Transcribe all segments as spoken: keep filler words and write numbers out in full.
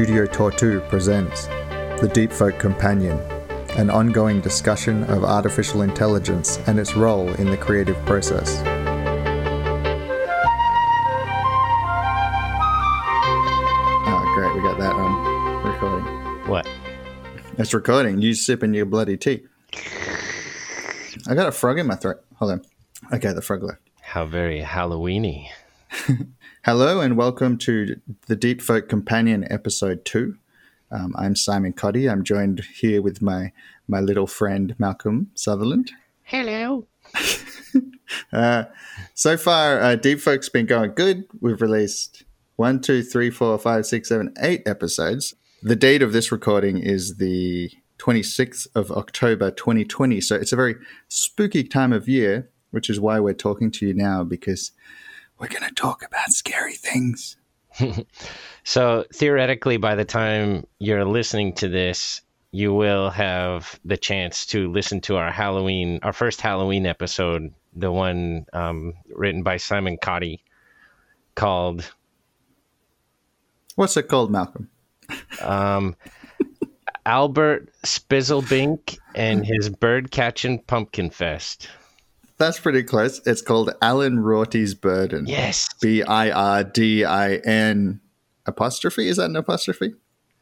Studio Tortue presents The Deep Folk Companion, an ongoing discussion of artificial intelligence and its role in the creative process. Oh, great, we got that on recording. What? It's recording. You sipping your bloody tea. I got a frog in my throat. Hold on. Okay, the frog left. How very Halloween-y. Hello and welcome to The Deep Folk Companion, Episode two. Um, I'm Simon Coddy. I'm joined here with my, my little friend, Malcolm Sutherland. Hello. uh, so far, uh, Deep Folk's been going good. We've released one, two, three, four, five, six, seven, eight episodes. The date of this recording is the twenty-sixth of October, twenty twenty. So it's a very spooky time of year, which is why we're talking to you now, because we're going to talk about scary things. So theoretically, by the time you're listening to this, you will have the chance to listen to our Halloween, our first Halloween episode, the one um, written by Simon Coddy called... What's it called, Malcolm? um, Albert Spizzlebink and his bird-catching pumpkin fest. That's pretty close. It's called Alan Rorty's Burden. Yes. B I R D I N apostrophe. Is that an apostrophe?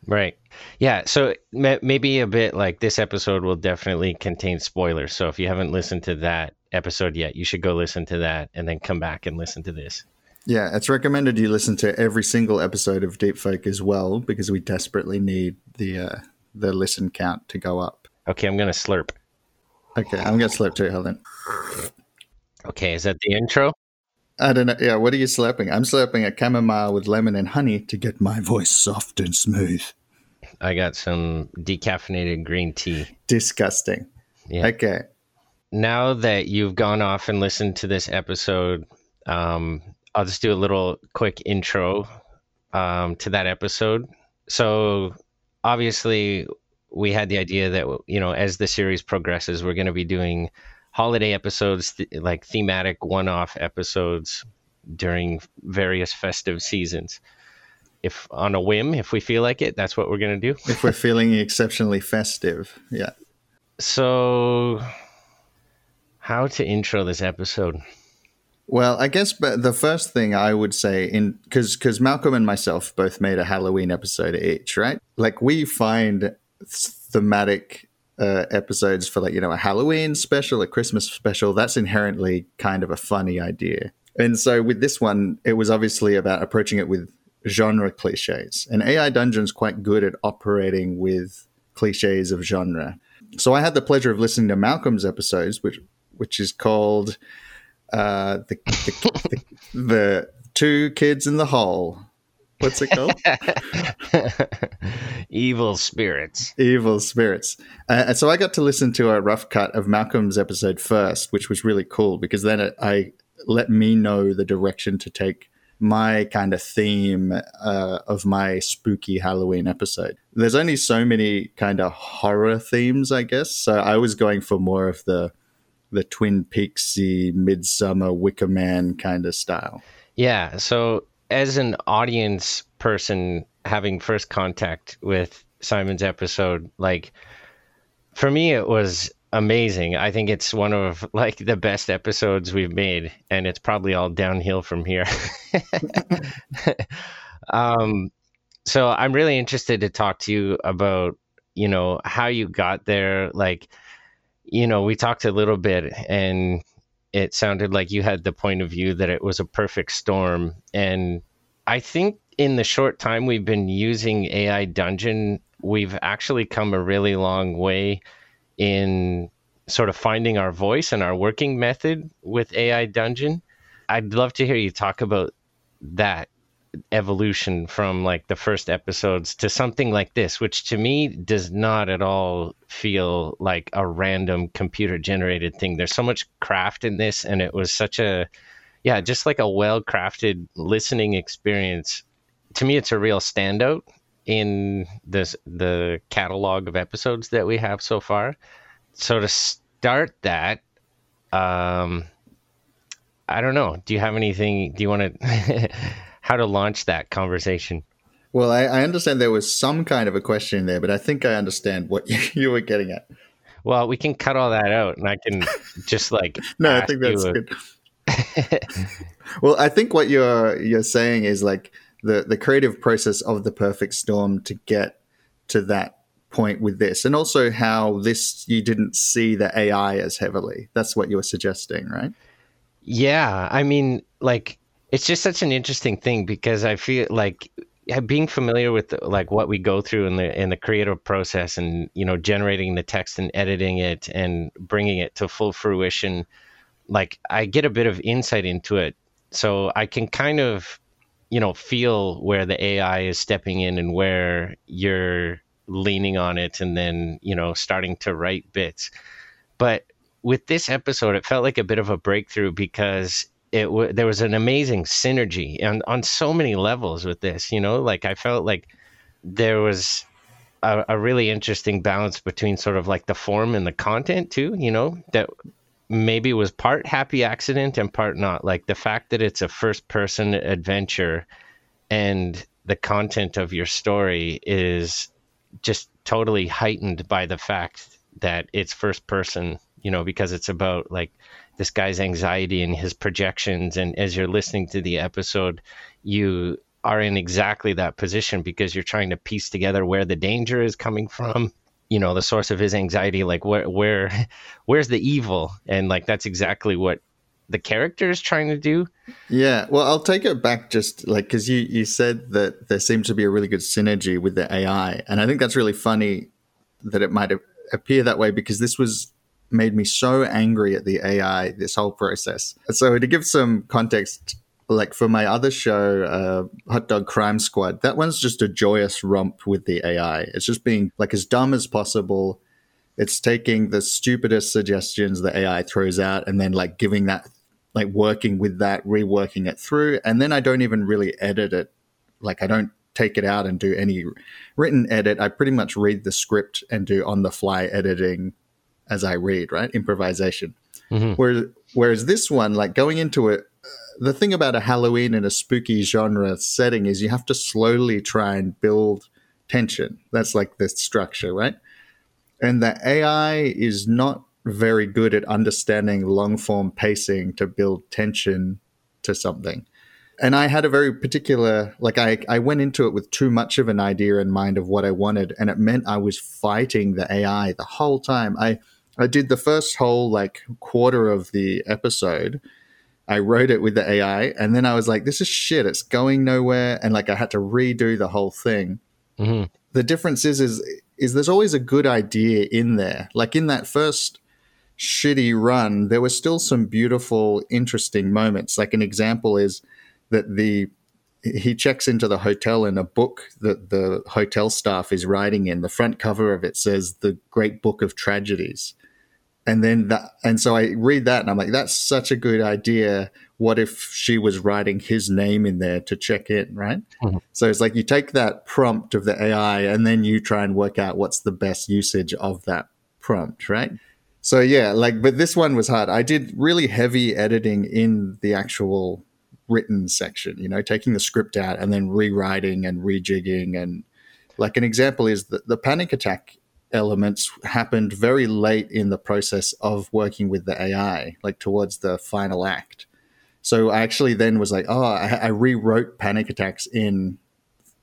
Right. Yeah. So maybe a bit like this episode will definitely contain spoilers. So if you haven't listened to that episode yet, you should go listen to that and then come back and listen to this. Yeah. It's recommended you listen to every single episode of Deep Folk as well, because we desperately need the, uh, the listen count to go up. Okay. I'm going to slurp. Okay, I'm going to slurp too. Hold on. Okay, is that the intro? I don't know. Yeah, what are you slurping? I'm slurping a chamomile with lemon and honey to get my voice soft and smooth. I got some decaffeinated green tea. Disgusting. Yeah. Okay. Now that you've gone off and listened to this episode, um, I'll just do a little quick intro um, to that episode. So, obviously... we had the idea that, you know, as the series progresses, we're going to be doing holiday episodes, th- like thematic one-off episodes during various festive seasons. If on a whim, if we feel like it, that's what we're going to do. If we're feeling exceptionally festive. Yeah. So how to intro this episode? Well, I guess but the first thing I would say, in because because Malcolm and myself both made a Halloween episode each, right? Like we find... thematic uh, episodes for like, you know, a Halloween special, a Christmas special, that's inherently kind of a funny idea. And so with this one, it was obviously about approaching it with genre cliches. And A I Dungeon's quite good at operating with cliches of genre. So I had the pleasure of listening to Malcolm's episodes, which which is called uh, the, the, the, the Two Kids in the Hole. What's it called? Evil Spirits. Evil Spirits. Uh, so I got to listen to a rough cut of Malcolm's episode first, which was really cool because then it I let me know the direction to take my kind of theme uh, of my spooky Halloween episode. There's only so many kind of horror themes, I guess. So I was going for more of the the Twin Peaksy, Midsommar, Wicker Man kind of style. Yeah. So. As an audience person having first contact with Simon's episode, like for me, it was amazing. I think it's one of like the best episodes we've made, and it's probably all downhill from here. um, so I'm really interested to talk to you about, you know, how you got there. Like, you know, we talked a little bit and it sounded like you had the point of view that it was a perfect storm. And I think in the short time we've been using A I Dungeon, we've actually come a really long way in sort of finding our voice and our working method with A I Dungeon. I'd love to hear you talk about that evolution from like the first episodes to something like this, which to me does not at all feel like a random computer generated thing. There's so much craft in this, and it was such a, yeah, just like a well-crafted listening experience. To me, it's a real standout in this, the catalog of episodes that we have so far. So to start that, um, I don't know. Do you have anything, do you want to... how to launch that conversation? Well, I, I understand there was some kind of a question there, but I think I understand what you, you were getting at. Well, we can cut all that out, and I can just like no, I think that's a... good. Well, I think what you're you're saying is like the the creative process of the perfect storm to get to that point with this, and also how this you didn't see the A I as heavily. That's what you were suggesting, right? Yeah, I mean, like it's just such an interesting thing because I feel like being familiar with like what we go through in the in the creative process, and you know, generating the text and editing it and bringing it to full fruition, like I get a bit of insight into it, so I can kind of, you know, feel where the A I is stepping in and where you're leaning on it, and then, you know, starting to write bits. But with this episode, it felt like a bit of a breakthrough because it w- there was an amazing synergy on, on so many levels with this, you know, like I felt like there was a, a really interesting balance between sort of like the form and the content too, you know, that maybe was part happy accident and part not. Like the fact that it's a first person adventure and the content of your story is just totally heightened by the fact that it's first person, you know, because it's about like this guy's anxiety and his projections. And as you're listening to the episode, you are in exactly that position because you're trying to piece together where the danger is coming from, you know, the source of his anxiety, like where, where, where's the evil? And like, that's exactly what the character is trying to do. Yeah. Well, I'll take it back just like, cause you, you said that there seems to be a really good synergy with the A I. And I think that's really funny that it might appear that way because this was made me so angry at the A I, this whole process. So to give some context, like for my other show, uh, Hot Dog Crime Squad, that one's just a joyous romp with the A I. It's just being like as dumb as possible. It's taking the stupidest suggestions the A I throws out and then like giving that, like working with that, reworking it through. And then I don't even really edit it. Like I don't take it out and do any written edit. I pretty much read the script and do on the fly editing as I read, right? Improvisation. Mm-hmm. Whereas, whereas this one, like going into it, the thing about a Halloween and a spooky genre setting is you have to slowly try and build tension. That's like the structure, right? And the A I is not very good at understanding long-form pacing to build tension to something. And I had a very particular, like I, I went into it with too much of an idea in mind of what I wanted. And it meant I was fighting the A I the whole time. I, I did the first whole like quarter of the episode. I wrote it with the A I and then I was like, this is shit. It's going nowhere. And like, I had to redo the whole thing. Mm-hmm. The difference is, is, is there's always a good idea in there. Like in that first shitty run, there were still some beautiful, interesting moments. Like an example is, that the he checks into the hotel in a book that the hotel staff is writing in. The front cover of it says The Great Book of Tragedies. And then that, and so I read that and I'm like, that's such a good idea. What if she was writing his name in there to check in, right? Mm-hmm. So it's like you take that prompt of the A I and then you try and work out what's the best usage of that prompt, right? So yeah, like, but this one was hard. I did really heavy editing in the actual written section, you know, taking the script out and then rewriting and rejigging. And like an example is that the panic attack elements happened very late in the process of working with the A I, like towards the final act. So I actually then was like, oh, I, I rewrote panic attacks in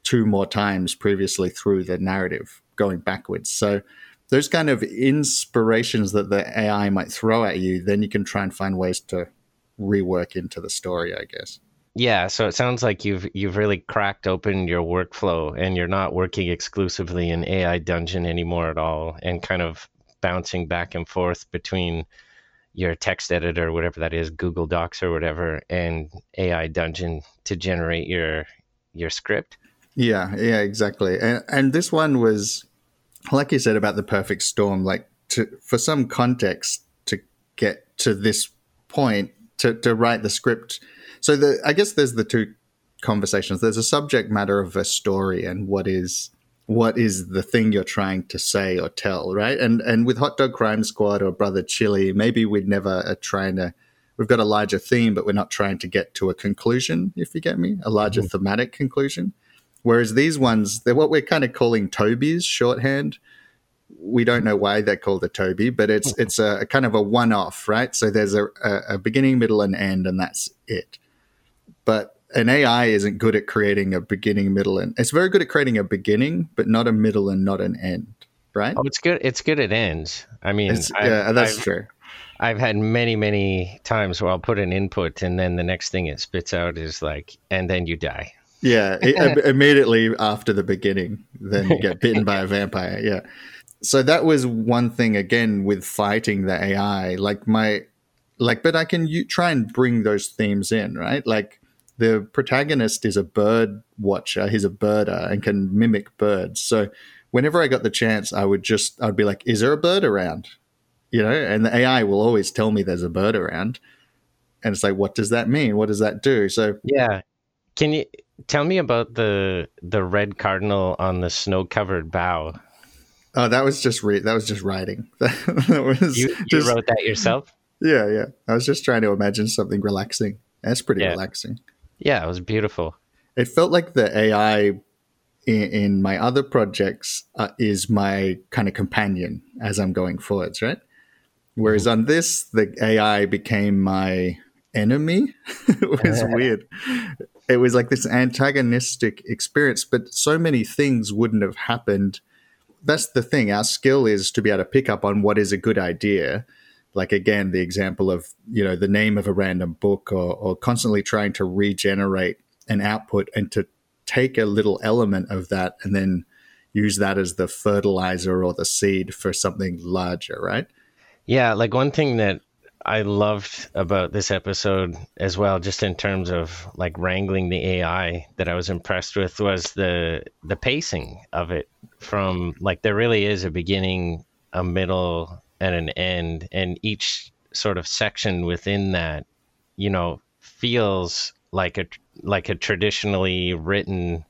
two more times previously through the narrative going backwards. So those kind of inspirations that the A I might throw at you, then you can try and find ways to rework into the story, I guess. Yeah, so it sounds like you've you've really cracked open your workflow and you're not working exclusively in A I Dungeon anymore at all, and kind of bouncing back and forth between your text editor, whatever that is, Google Docs or whatever, and A I Dungeon to generate your your script. Yeah, yeah, exactly. And and this one was, like you said, about the perfect storm. Like to for some context to get to this point, To, to write the script. So the I guess there's the two conversations. There's a subject matter of a story and what is what is the thing you're trying to say or tell, right? And and with Hot Dog Crime Squad or Brother Chili, maybe we'd never are trying to, we've got a larger theme, but we're not trying to get to a conclusion, if you get me, a larger mm-hmm. thematic conclusion. Whereas these ones, they're what we're kind of calling Tobies, shorthand. We don't know why they're called a Toby, but it's it's a, a kind of a one-off, right? So there's a, a beginning, middle, and end, and that's it. But an A I isn't good at creating a beginning, middle, and... It's very good at creating a beginning, but not a middle and not an end, right? Oh, it's good It's good at ends. I mean... I, yeah, that's I've, true. I've had many, many times where I'll put an input, and then the next thing it spits out is like, and then you die. Yeah, it, immediately after the beginning, then you get bitten by a vampire, yeah. So that was one thing, again, with fighting the A I. Like my, like, but I can u- try and bring those themes in, right? Like the protagonist is a bird watcher. He's a birder and can mimic birds. So whenever I got the chance, I would just, I'd be like, is there a bird around? You know, and the A I will always tell me there's a bird around. And it's like, what does that mean? What does that do? So yeah. Can you tell me about the the red cardinal on the snow-covered bough? Oh, that was just re- that was just writing. that was you you just, wrote that yourself? Yeah, yeah. I was just trying to imagine something relaxing. That's pretty yeah. relaxing. Yeah, it was beautiful. It felt like the A I in, in my other projects uh, is my kind of companion as I'm going forwards, right? Whereas mm-hmm. on this, the A I became my enemy. It was weird. It was like this antagonistic experience, but so many things wouldn't have happened. That's the thing. Our skill is to be able to pick up on what is a good idea. Like, again, the example of, you know, the name of a random book or, or constantly trying to regenerate an output and to take a little element of that and then use that as the fertilizer or the seed for something larger, right? Yeah. Like one thing that I loved about this episode as well, just in terms of like wrangling the A I that I was impressed with, was the the pacing of it. From like there really is a beginning, a middle, and an end, and each sort of section within that, you know, feels like a like a traditionally written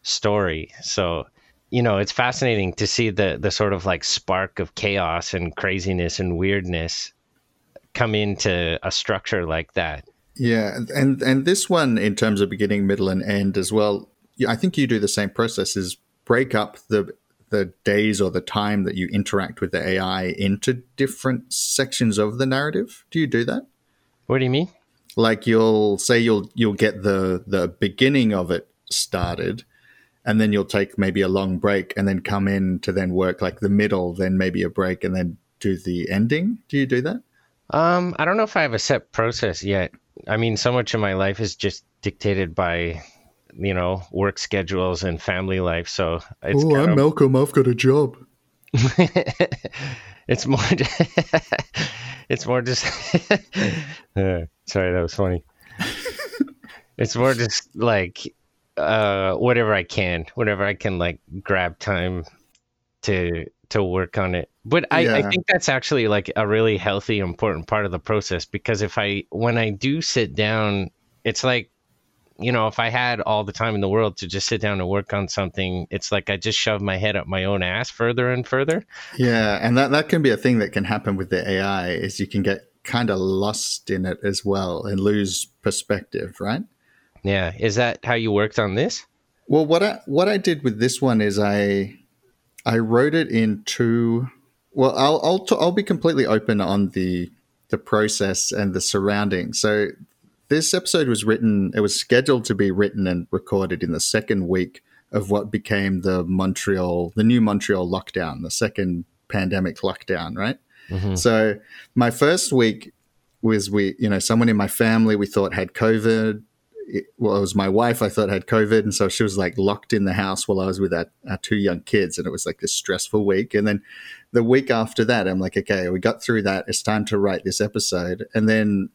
story. So, you know, it's fascinating to see the the sort of like spark of chaos and craziness and weirdness come into a structure like that. Yeah, and and this one, in terms of beginning, middle, and end as well, I think you do the same process, is break up the the days or the time that you interact with the A I into different sections of the narrative. Do you do that? What do you mean? Like you'll say you'll you'll get the the beginning of it started, and then you'll take maybe a long break and then come in to then work like the middle, then maybe a break, and then do the ending. Do you do that? Um, I don't know if I have a set process yet. I mean, so much of my life is just dictated by, you know, work schedules and family life. So it's oh, I'm of... Malcolm. I've got a job. It's more. It's more just. uh, sorry, that was funny. It's more just like uh, whatever I can, whatever I can like grab time to. to work on it. But I, yeah. I think that's actually like a really healthy, important part of the process, because if I, when I do sit down, it's like, you know, if I had all the time in the world to just sit down and work on something, it's like I just shove my head up my own ass further and further. Yeah. And that, that can be a thing that can happen with the A I, is you can get kind of lost in it as well and lose perspective, right? Yeah. Is that how you worked on this? Well, what I, what I did with this one is I, I wrote it in two. Well, I'll I'll, t- I'll be completely open on the the process and the surroundings. So this episode was written. It was scheduled to be written and recorded in the second week of what became the Montreal, the new Montreal lockdown, the second pandemic lockdown, right? Mm-hmm. So my first week was we, you know, someone in my family we thought had COVID. It, well, it was my wife I thought had COVID, and so she was like locked in the house while I was with our, our two young kids, and it was like this stressful week. And then the week after that, I'm like, okay, we got through that. It's time to write this episode. And then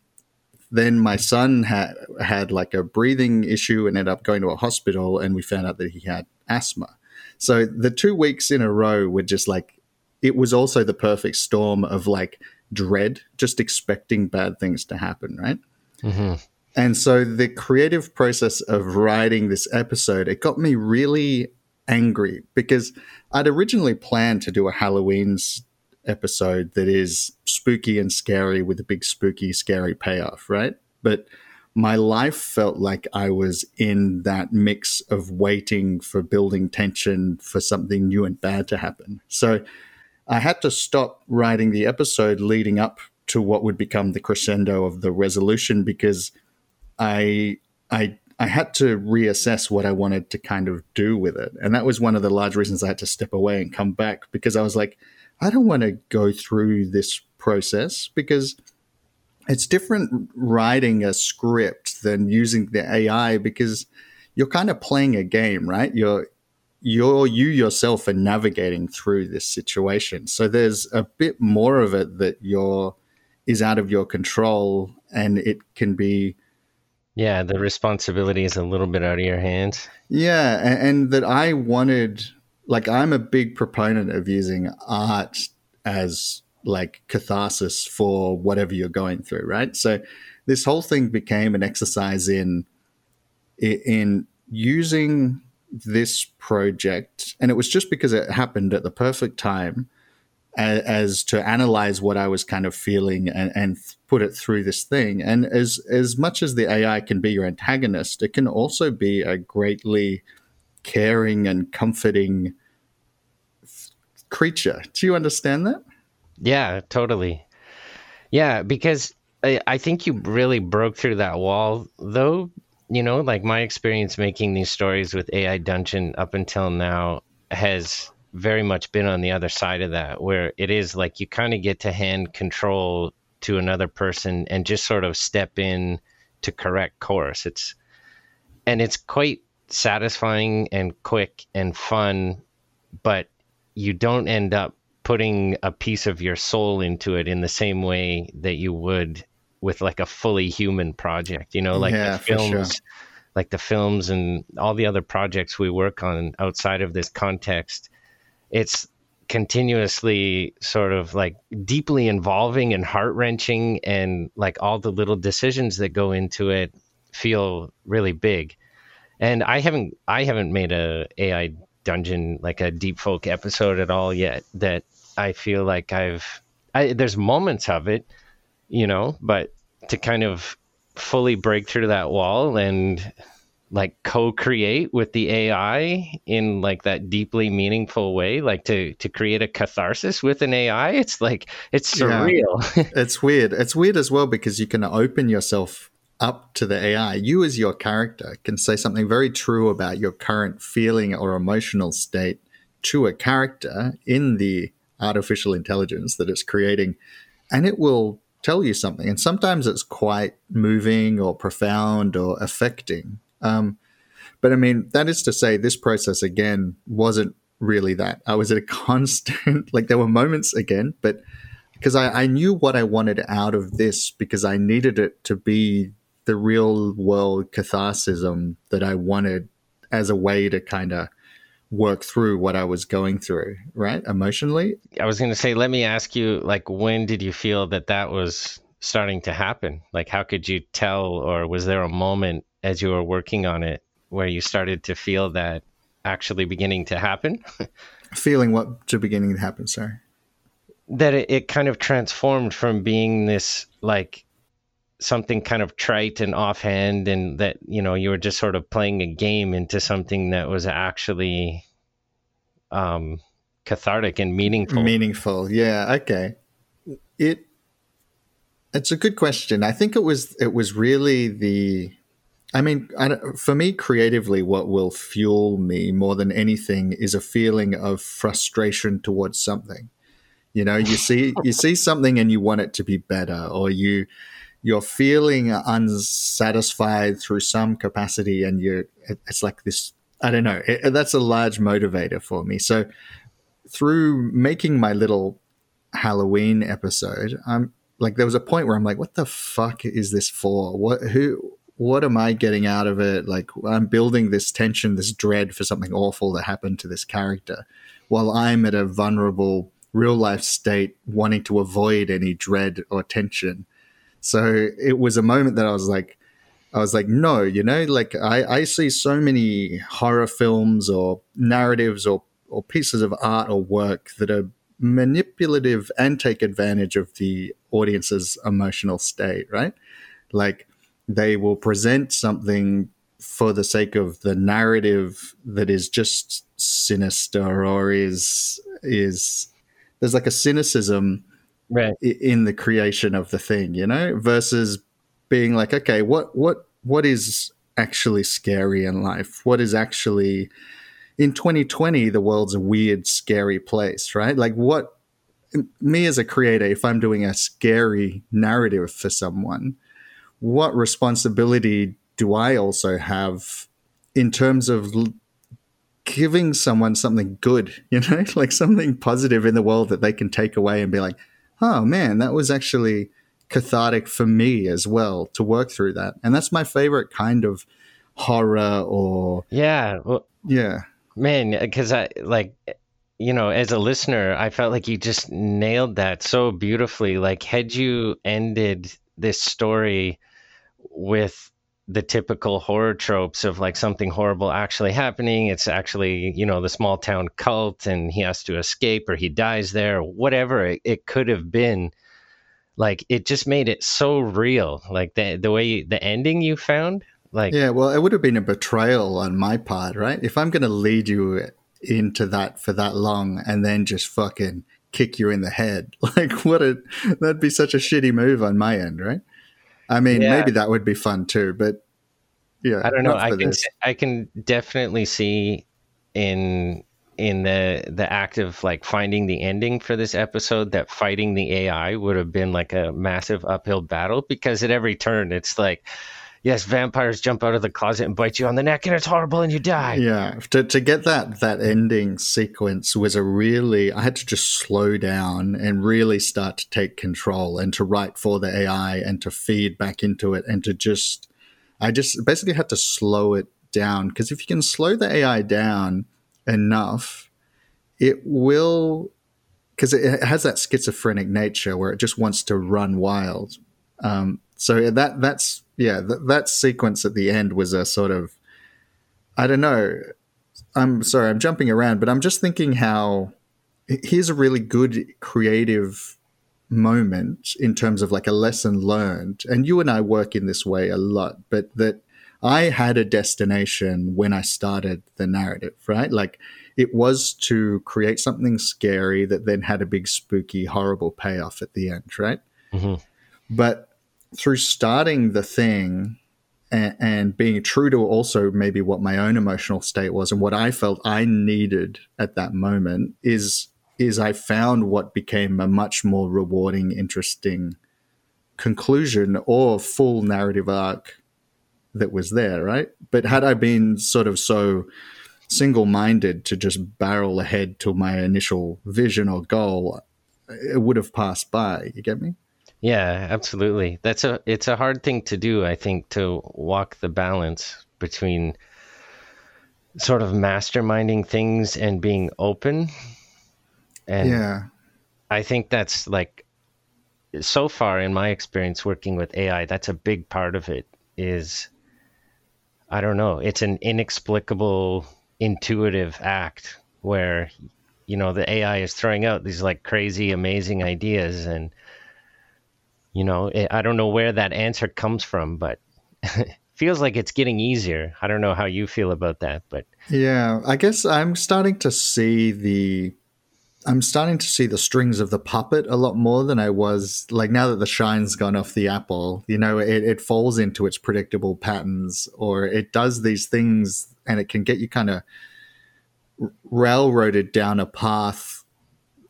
then my son had had like a breathing issue and ended up going to a hospital, and we found out that he had asthma. So the two weeks in a row were just like, it was also the perfect storm of like dread, just expecting bad things to happen, right? Mm-hmm. And so the creative process of writing this episode, it got me really angry, because I'd originally planned to do a Halloween's episode that is spooky and scary with a big spooky, scary payoff, right? But my life felt like I was in that mix of waiting for building tension for something new and bad to happen. So I had to stop writing the episode leading up to what would become the crescendo of the resolution, because I I I had to reassess what I wanted to kind of do with it. And that was one of the large reasons I had to step away and come back, because I was like, I don't want to go through this process, because it's different writing a script than using the A I, because you're kind of playing a game, right? You're you're you yourself are navigating through this situation. So there's a bit more of it that you're is out of your control, and it can be Yeah, the responsibility is a little bit out of your hands. Yeah, and, and that I wanted, like, I'm a big proponent of using art as, like, catharsis for whatever you're going through, right? So this whole thing became an exercise in in using this project, and it was just because it happened at the perfect time, as to analyze what I was kind of feeling and, and put it through this thing. And as as much as the A I can be your antagonist, it can also be a greatly caring and comforting f- creature. Do you understand that? Yeah, totally. Yeah, because I, I think you really broke through that wall, though. You know, like, my experience making these stories with A I Dungeon up until now has very much been on the other side of that, where it is like you kind of get to hand control to another person and just sort of step in to correct course. It's and it's quite satisfying and quick and fun, but you don't end up putting a piece of your soul into it in the same way that you would with, like, a fully human project, you know, like yeah, the films, sure. like the films and all the other projects we work on outside of this context. It's continuously sort of, like, deeply involving and heart-wrenching, and, like, all the little decisions that go into it feel really big. And I haven't I haven't made a AI Dungeon, like a Deep Folk episode at all yet that I feel like I've I, there's moments of it, you know, but to kind of fully break through that wall and, like, co-create with the A I in, like, that deeply meaningful way, like to, to create a catharsis with an A I. It's like, it's surreal. Yeah. It's weird. It's weird as well, because you can open yourself up to the A I. You as your character can say something very true about your current feeling or emotional state to a character in the artificial intelligence that it's creating, and it will tell you something. And sometimes it's quite moving or profound or affecting. Um, but I mean, that is to say, this process again wasn't really that. I was at a constant, like, there were moments again, but because I, I knew what I wanted out of this, because I needed it to be the real world catharsism that I wanted as a way to kind of work through what I was going through, right? Emotionally. I was going to say, let me ask you, like, when did you feel that that was starting to happen? Like, how could you tell, or was there a moment as you were working on it where you started to feel that actually beginning to happen? Feeling what to beginning to happen, sorry. That it, it kind of transformed from being this, like, something kind of trite and offhand, and that, you know, you were just sort of playing a game, into something that was actually um, cathartic and meaningful. Meaningful, yeah, okay. It, it's a good question. I think it was, it was really the... I mean, I don't, for me, creatively, what will fuel me more than anything is a feeling of frustration towards something. You know, you see, you see something and you want it to be better, or you, you're feeling unsatisfied through some capacity, and you're, it's like this, I don't know, it, that's a large motivator for me. So through making my little Halloween episode, I'm like, there was a point where I'm like, what the fuck is this for? What, who, What am I getting out of it? Like, I'm building this tension, this dread for something awful that happened to this character, while I'm at a vulnerable real life state wanting to avoid any dread or tension. So it was a moment that I was like, I was like, no, you know, like I, I see so many horror films or narratives or, or pieces of art or work that are manipulative and take advantage of the audience's emotional state, right? Like, they will present something for the sake of the narrative that is just sinister, or is is there's like a cynicism right. in the creation of the thing, you know, versus being like, okay, what what what is actually scary in life? What is actually in twenty twenty? The world's a weird, scary place, right? Like, what me as a creator, if I'm doing a scary narrative for someone, what responsibility do I also have in terms of l- giving someone something good, you know, like something positive in the world that they can take away and be like, oh man, that was actually cathartic for me as well to work through that. And that's my favorite kind of horror or. Yeah. Well, yeah. Man, 'cause I like, you know, as a listener, I felt like you just nailed that so beautifully. Like, had you ended this story with the typical horror tropes of like something horrible actually happening, it's actually, you know, the small town cult and he has to escape or he dies there, or whatever it, it could have been, like it just made it so real, like the the way you, the ending you found, like yeah, well, it would have been a betrayal on my part, right? If I'm gonna lead you into that for that long and then just fucking kick you in the head, like what a that'd be such a shitty move on my end, right? I mean, yeah. Maybe that would be fun too, but yeah, I don't know. I can, I can definitely see in in the the act of like finding the ending for this episode that fighting the A I would have been like a massive uphill battle, because at every turn it's like, yes, vampires jump out of the closet and bite you on the neck, and it's horrible, and you die. Yeah, to to get that that ending sequence was a really I had to just slow down and really start to take control and to write for the A I and to feed back into it and to just I just basically had to slow it down, because if you can slow the A I down enough, it will, because it has that schizophrenic nature where it just wants to run wild. Um, so that that's yeah, th- that sequence at the end was a sort of, I don't know. I'm sorry, I'm jumping around, but I'm just thinking how here's a really good creative moment in terms of like a lesson learned. And you and I work in this way a lot, but that I had a destination when I started the narrative, right? Like it was to create something scary that then had a big, spooky, horrible payoff at the end, right? Mm-hmm. But through starting the thing and, and being true to also maybe what my own emotional state was and what I felt I needed at that moment is is I found what became a much more rewarding, interesting conclusion or full narrative arc that was there, right? But had I been sort of so single-minded to just barrel ahead to my initial vision or goal, it would have passed by. You get me? Yeah, absolutely. That's a it's a hard thing to do, I think, to walk the balance between sort of masterminding things and being open. And yeah. I think that's like so far in my experience working with A I, that's a big part of it is, I don't know, it's an inexplicable, intuitive act where, you know, the A I is throwing out these like crazy, amazing ideas and you know, I don't know where that answer comes from, but it feels like it's getting easier. I don't know how you feel about that, but yeah, I guess I'm starting to see the, I'm starting to see the strings of the puppet a lot more than I was. Like now that the shine's gone off the apple, you know, it, it falls into its predictable patterns, or it does these things and it can get you kind of railroaded down a path,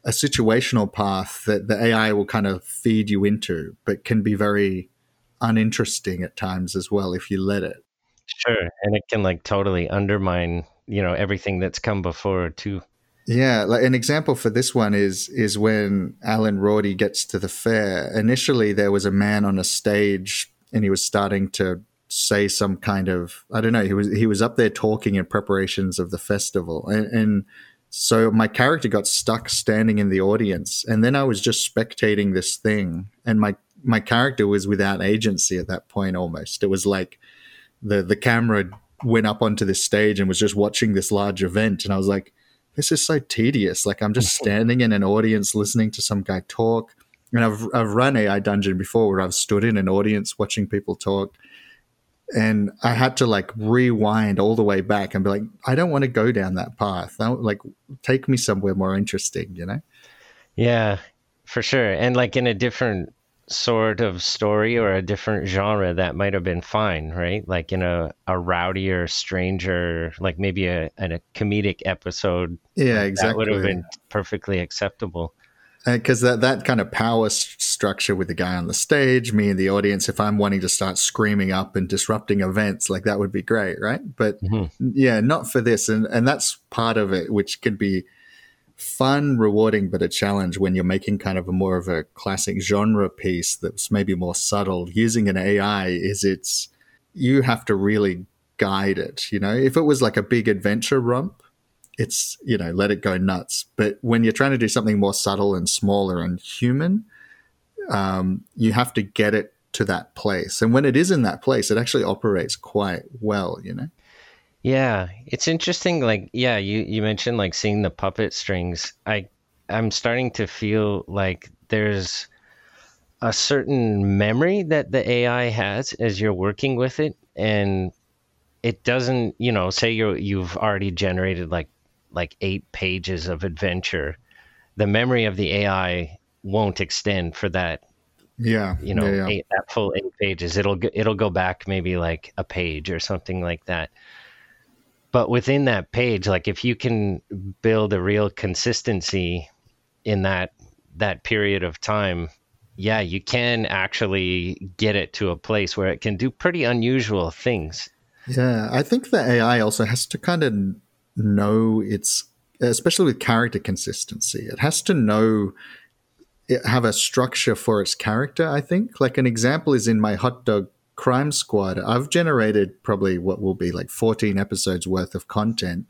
a situational path that the A I will kind of feed you into, but can be very uninteresting at times as well if you let it. Sure. And it can like totally undermine, you know, everything that's come before too. Yeah. Like an example for this one is, is when Alan Rorty gets to the fair. Initially there was a man on a stage and he was starting to say some kind of, I don't know, he was, he was up there talking in preparations of the festival. And, and so my character got stuck standing in the audience, and then I was just spectating this thing, and my, my character was without agency at that point almost. It was like the, the camera went up onto this stage and was just watching this large event, and I was like, this is so tedious. Like I'm just standing in an audience listening to some guy talk, and I've, I've run A I Dungeon before where I've stood in an audience watching people talk, And I had to like rewind all the way back and be like, I don't want to go down that path. I like, take me somewhere more interesting, you know? Yeah, for sure. And like in a different sort of story or a different genre, that might have been fine, right? Like in a, a rowdier stranger, like maybe a, a comedic episode. Yeah, exactly. That would have been perfectly acceptable. Because that, that kind of power st- structure with the guy on the stage, me and the audience, if I'm wanting to start screaming up and disrupting events, like that would be great, right? But mm-hmm. yeah, not for this. And, and that's part of it, which could be fun, rewarding, but a challenge when you're making kind of a more of a classic genre piece that's maybe more subtle. Using an A I is it's, you have to really guide it, you know? If it was like a big adventure romp, it's, you know, let it go nuts. But when you're trying to do something more subtle and smaller and human, um, you have to get it to that place. And when it is in that place, it actually operates quite well, you know? Yeah. It's interesting. Like, yeah, you, you mentioned like seeing the puppet strings. I, I'm starting to feel like there's a certain memory that the A I has as you're working with it. And it doesn't, you know, say you're, you've already generated like, like eight pages of adventure, the memory of the A I won't extend for that. Yeah. You know, yeah, yeah. Eight, that full eight pages, it'll, it'll go back maybe like a page or something like that. But within that page, like if you can build a real consistency in that, that period of time, yeah, you can actually get it to a place where it can do pretty unusual things. Yeah, I think the A I also has to kind of know its, especially with character consistency, it has to know, it, have a structure for its character, I think. Like an example is in my Hot Dog Crime Squad, I've generated probably what will be like fourteen episodes worth of content.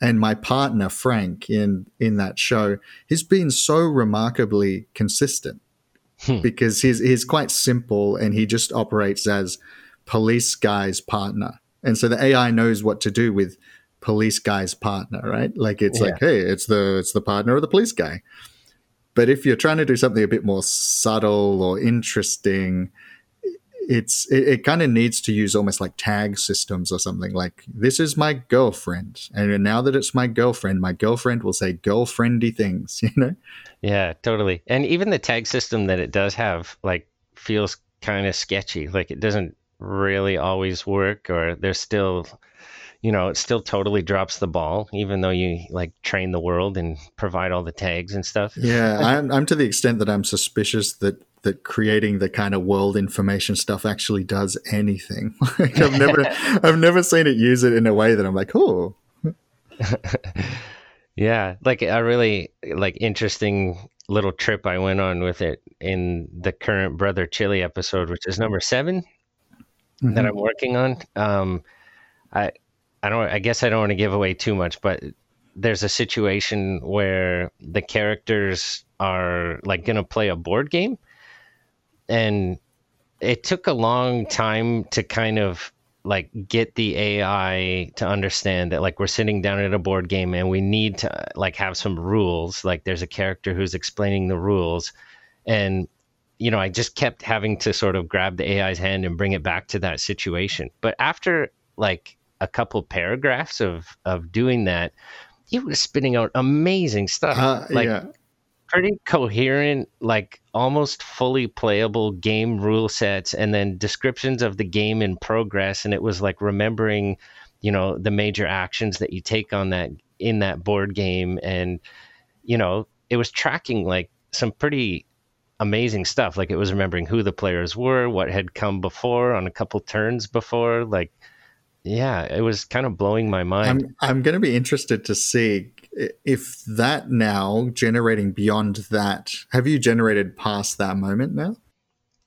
And my partner, Frank, in, in that show, he's been so remarkably consistent hmm. because he's, he's quite simple and he just operates as police guy's partner. And so the A I knows what to do with police guy's partner, right? Like it's yeah. like, hey, it's the it's the partner of the police guy. But if you're trying to do something a bit more subtle or interesting, it's it, it kind of needs to use almost like tag systems or something. Like, this is my girlfriend, and now that it's my girlfriend, my girlfriend will say girlfriendy things, you know? Yeah, totally. And even the tag system that it does have, like, feels kind of sketchy. Like it doesn't really always work, or there's still, you know, it still totally drops the ball, even though you like train the world and provide all the tags and stuff. Yeah, I'm, I'm to the extent that I'm suspicious that that creating the kind of world information stuff actually does anything. Like I've never, I've never seen it use it in a way that I'm like, oh. Yeah, like a really like interesting little trip I went on with it in the current Brother Chili episode, which is number seven. Mm-hmm. That I'm working on. Um, I, I don't, I guess I don't want to give away too much, but there's a situation where the characters are like going to play a board game, and it took a long time to kind of like get the A I to understand that like we're sitting down at a board game and we need to like have some rules. Like there's a character who's explaining the rules, and you know, I just kept having to sort of grab the A I's hand and bring it back to that situation. But after like a couple paragraphs of, of doing that, it was spitting out amazing stuff, uh, like yeah. pretty coherent, like almost fully playable game rule sets, and then descriptions of the game in progress. And it was like remembering, you know, the major actions that you take on that in that board game. And, you know, it was tracking like some pretty amazing stuff. Like it was remembering who the players were, what had come before on a couple turns before. Like, yeah, it was kind of blowing my mind. I'm, I'm going to be interested to see if that now generating beyond that. Have you generated past that moment now?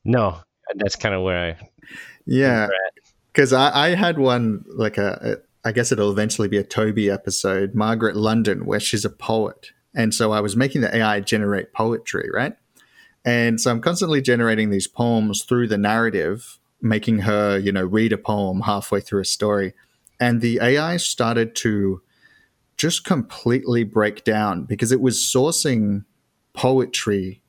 No, that's kind of where I. Yeah, because I, I had one like a, a, I guess it'll eventually be a Toby episode, Margaret London, where she's a poet. And so I was making the A I generate poetry, right? And so I'm constantly generating these poems through the narrative, making her, you know, read a poem halfway through a story. And the A I started to just completely break down because it was sourcing poetry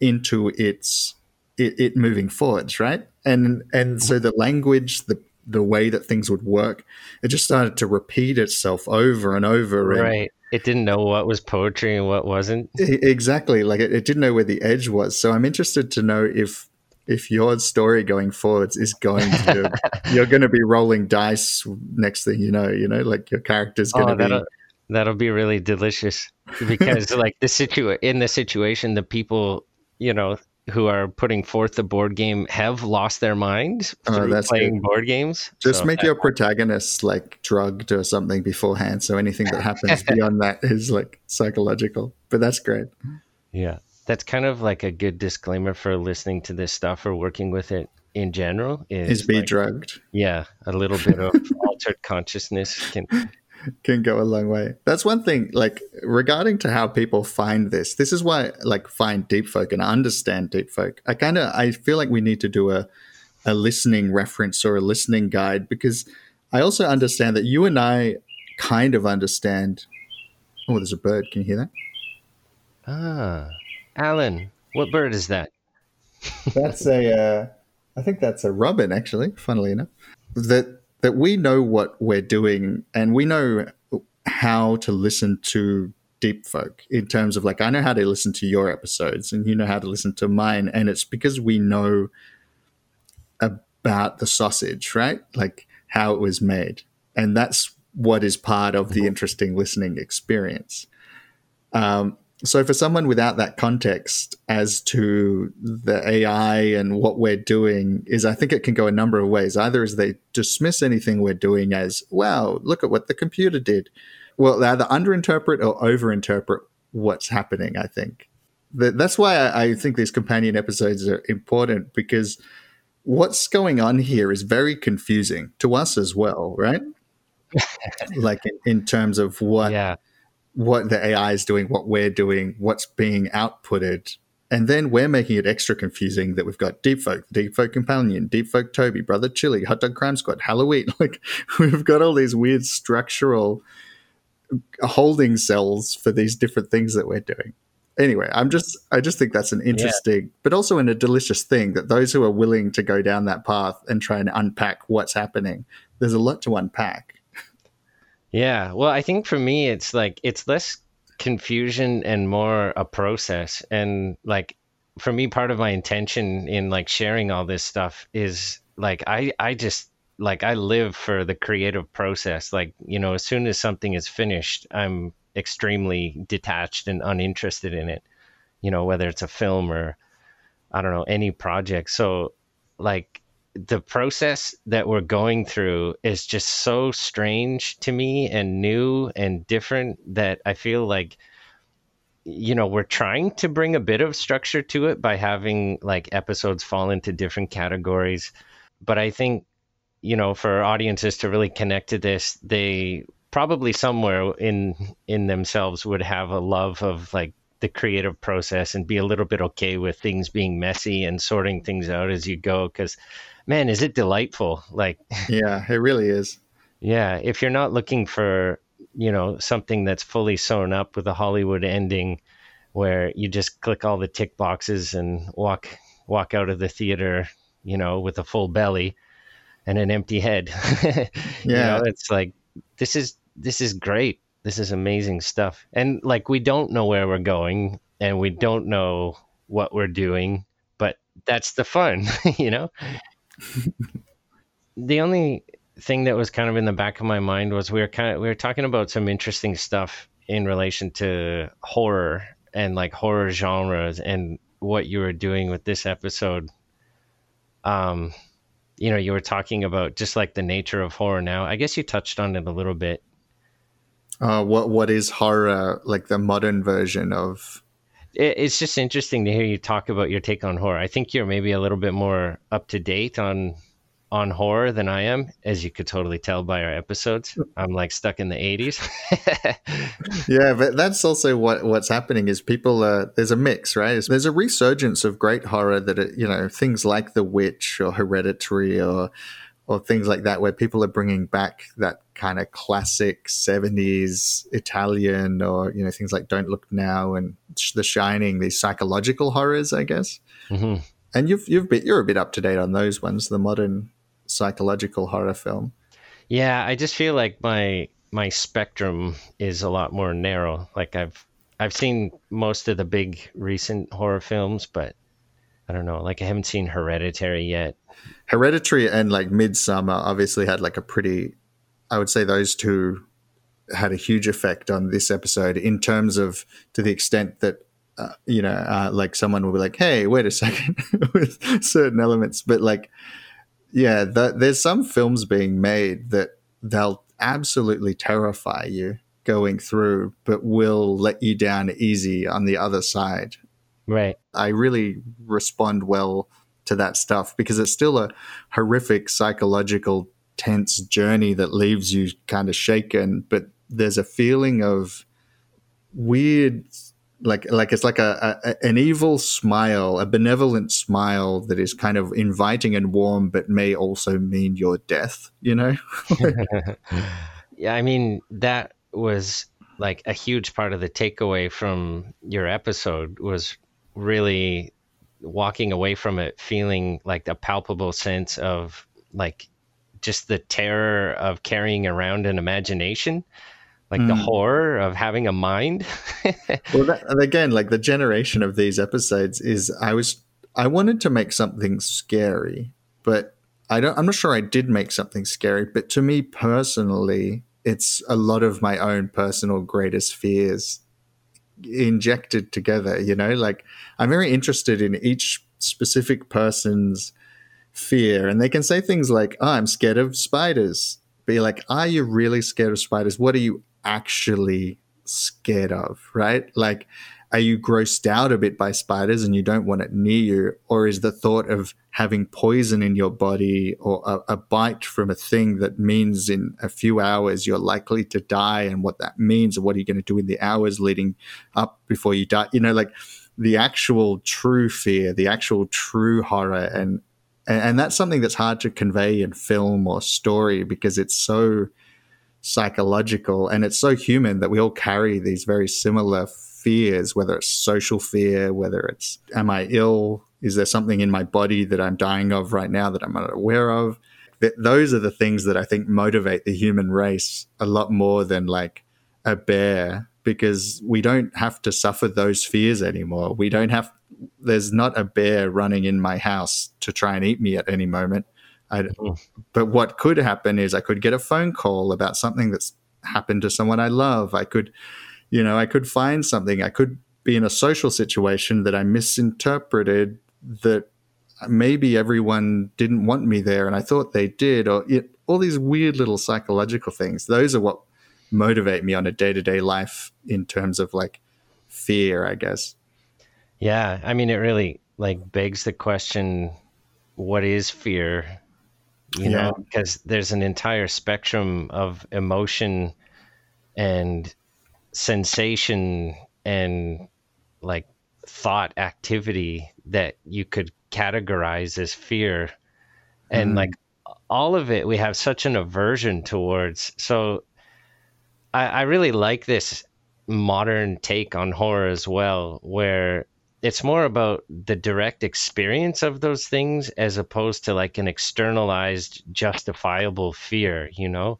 into its, it, it moving forwards, right? And and so the language, the the way that things would work. It just started to repeat itself over and over. And right. It didn't know what was poetry and what wasn't. Exactly. Like it, it didn't know where the edge was. So I'm interested to know if if your story going forwards is going to you're going to be rolling dice next thing you know, you know, like your character's going to oh, that'll, be that'll be really delicious because like the situa- in the situation the people, you know, who are putting forth the board game have lost their minds oh, that's playing good. board games. Just so make that, your protagonists like drugged or something beforehand. So anything that happens beyond that is like psychological, but that's great. Yeah. That's kind of like a good disclaimer for listening to this stuff or working with it in general. Is, is be like, drugged. Yeah. A little bit of altered consciousness can can go a long way. That's one thing, like regarding to how people find this, this is why like find Deep Folk and understand Deep Folk. I kind of, I feel like we need to do a, a listening reference or a listening guide, because I also understand that you and I kind of understand. Oh, there's a bird. Can you hear that? Ah, Alan, what bird is that? That's a, uh, I think that's a robin actually, funnily enough. That, that we know what we're doing and we know how to listen to Deep Folk in terms of like, I know how to listen to your episodes and you know how to listen to mine. And it's because we know about the sausage, right? Like how it was made. And that's what is part of the interesting listening experience. Um, so for someone without that context as to the A I and what we're doing is, I think it can go a number of ways. Either as they dismiss anything we're doing as, wow, look at what the computer did. Well, they either underinterpret or overinterpret what's happening, I think. That's why I think these companion episodes are important, because what's going on here is very confusing to us as well, right? Like in terms of what... Yeah. what the A I is doing, what we're doing, what's being outputted. And then we're making it extra confusing that we've got Deep Folk, Deep Folk Companion, Deep Folk Toby, Brother Chili, Hot Dog Crime Squad, Halloween. Like we've got all these weird structural holding cells for these different things that we're doing. Anyway, I'm just, I just think that's an interesting, yeah. but also in a delicious thing that those who are willing to go down that path and try and unpack what's happening, there's a lot to unpack. Yeah. Well, I think for me, it's like, it's less confusion and more a process. And like, for me, part of my intention in like sharing all this stuff is like, I, I just like, I live for the creative process. Like, you know, as soon as something is finished, I'm extremely detached and uninterested in it, you know, whether it's a film or I don't know, any project. So like, the process that we're going through is just so strange to me and new and different that I feel like, you know, we're trying to bring a bit of structure to it by having like episodes fall into different categories. But I think, you know, for audiences to really connect to this, they probably somewhere in, in themselves would have a love of like the creative process and be a little bit okay with things being messy and sorting things out as you go. 'Cause man, is it delightful? Like, yeah, it really is. Yeah. If you're not looking for, you know, something that's fully sewn up with a Hollywood ending where you just click all the tick boxes and walk, walk out of the theater, you know, with a full belly and an empty head, yeah. You know, it's like, this is, this is great. This is amazing stuff. And like, we don't know where we're going and we don't know what we're doing, but that's the fun, you know? The only thing that was kind of in the back of my mind was we were kind of, we were talking about some interesting stuff in relation to horror and like horror genres and what you were doing with this episode. Um, you know, you were talking about just like the nature of horror now. I guess you touched on it a little bit. Uh, what what is horror, like the modern version of? It, it's just interesting to hear you talk about your take on horror. I think you're maybe a little bit more up to date on on horror than I am, as you could totally tell by our episodes. I'm like stuck in the eighties. Yeah, but that's also what, what's happening is people are, there's a mix, right? There's a resurgence of great horror that, it, you know, things like The Witch or Hereditary or or things like that, where people are bringing back that kind of classic seventies Italian or, you know, things like Don't Look Now and The Shining, these psychological horrors, I guess. Mm-hmm. And you've, you've been, you're a bit up to date on those ones, the modern psychological horror film. Yeah, I just feel like my my spectrum is a lot more narrow. Like I've I've seen most of the big recent horror films, but I don't know. Like I haven't seen Hereditary yet. Hereditary and like Midsommar obviously had like a pretty, I would say those two had a huge effect on this episode in terms of to the extent that Uh, you know, uh, like someone will be like, hey, wait a second, with certain elements. But like, yeah, the, there's some films being made that they'll absolutely terrify you going through, but will let you down easy on the other side. Right. I really respond well to that stuff because it's still a horrific psychological tense journey that leaves you kind of shaken, but there's a feeling of weird... Like, like it's like a, a an evil smile, a benevolent smile that is kind of inviting and warm, but may also mean your death, you know? Yeah, I mean, that was like a huge part of the takeaway from your episode was really walking away from it feeling like a palpable sense of like just the terror of carrying around an imagination. Like mm. the horror of having a mind. Well, that, and again, like the generation of these episodes is I was I wanted to make something scary, but I don't. I'm not sure I did make something scary. But to me personally, it's a lot of my own personal greatest fears injected together. You know, like I'm very interested in each specific person's fear, and they can say things like, oh, "I'm scared of spiders." Be like, are you really scared of spiders? What are you actually scared of, right? Like, are you grossed out a bit by spiders and you don't want it near you? Or is the thought of having poison in your body or a, a bite from a thing that means in a few hours you're likely to die and what that means and what are you going to do in the hours leading up before you die? You know, like the actual true fear, the actual true horror, and and that's something that's hard to convey in film or story because it's so psychological and it's so human that we all carry these very similar fears, whether it's social fear, whether it's, am I ill? Is there something in my body that I'm dying of right now that I'm not aware of? Th- those are the things that I think motivate the human race a lot more than like a bear, because we don't have to suffer those fears anymore. We don't have There's not a bear running in my house to try and eat me at any moment. I, but what could happen is I could get a phone call about something that's happened to someone I love. I could, you know, I could find something. I could be in a social situation that I misinterpreted that maybe everyone didn't want me there and I thought they did, or it, all these weird little psychological things. Those are what motivate me on a day-to-day life in terms of like fear, I guess. Yeah, I mean, it really like begs the question, what is fear? You yeah. know, because there's an entire spectrum of emotion and sensation and like thought activity that you could categorize as fear. Mm. And like all of it, we have such an aversion towards. So I, I really like this modern take on horror as well, where it's more about the direct experience of those things as opposed to like an externalized justifiable fear, you know?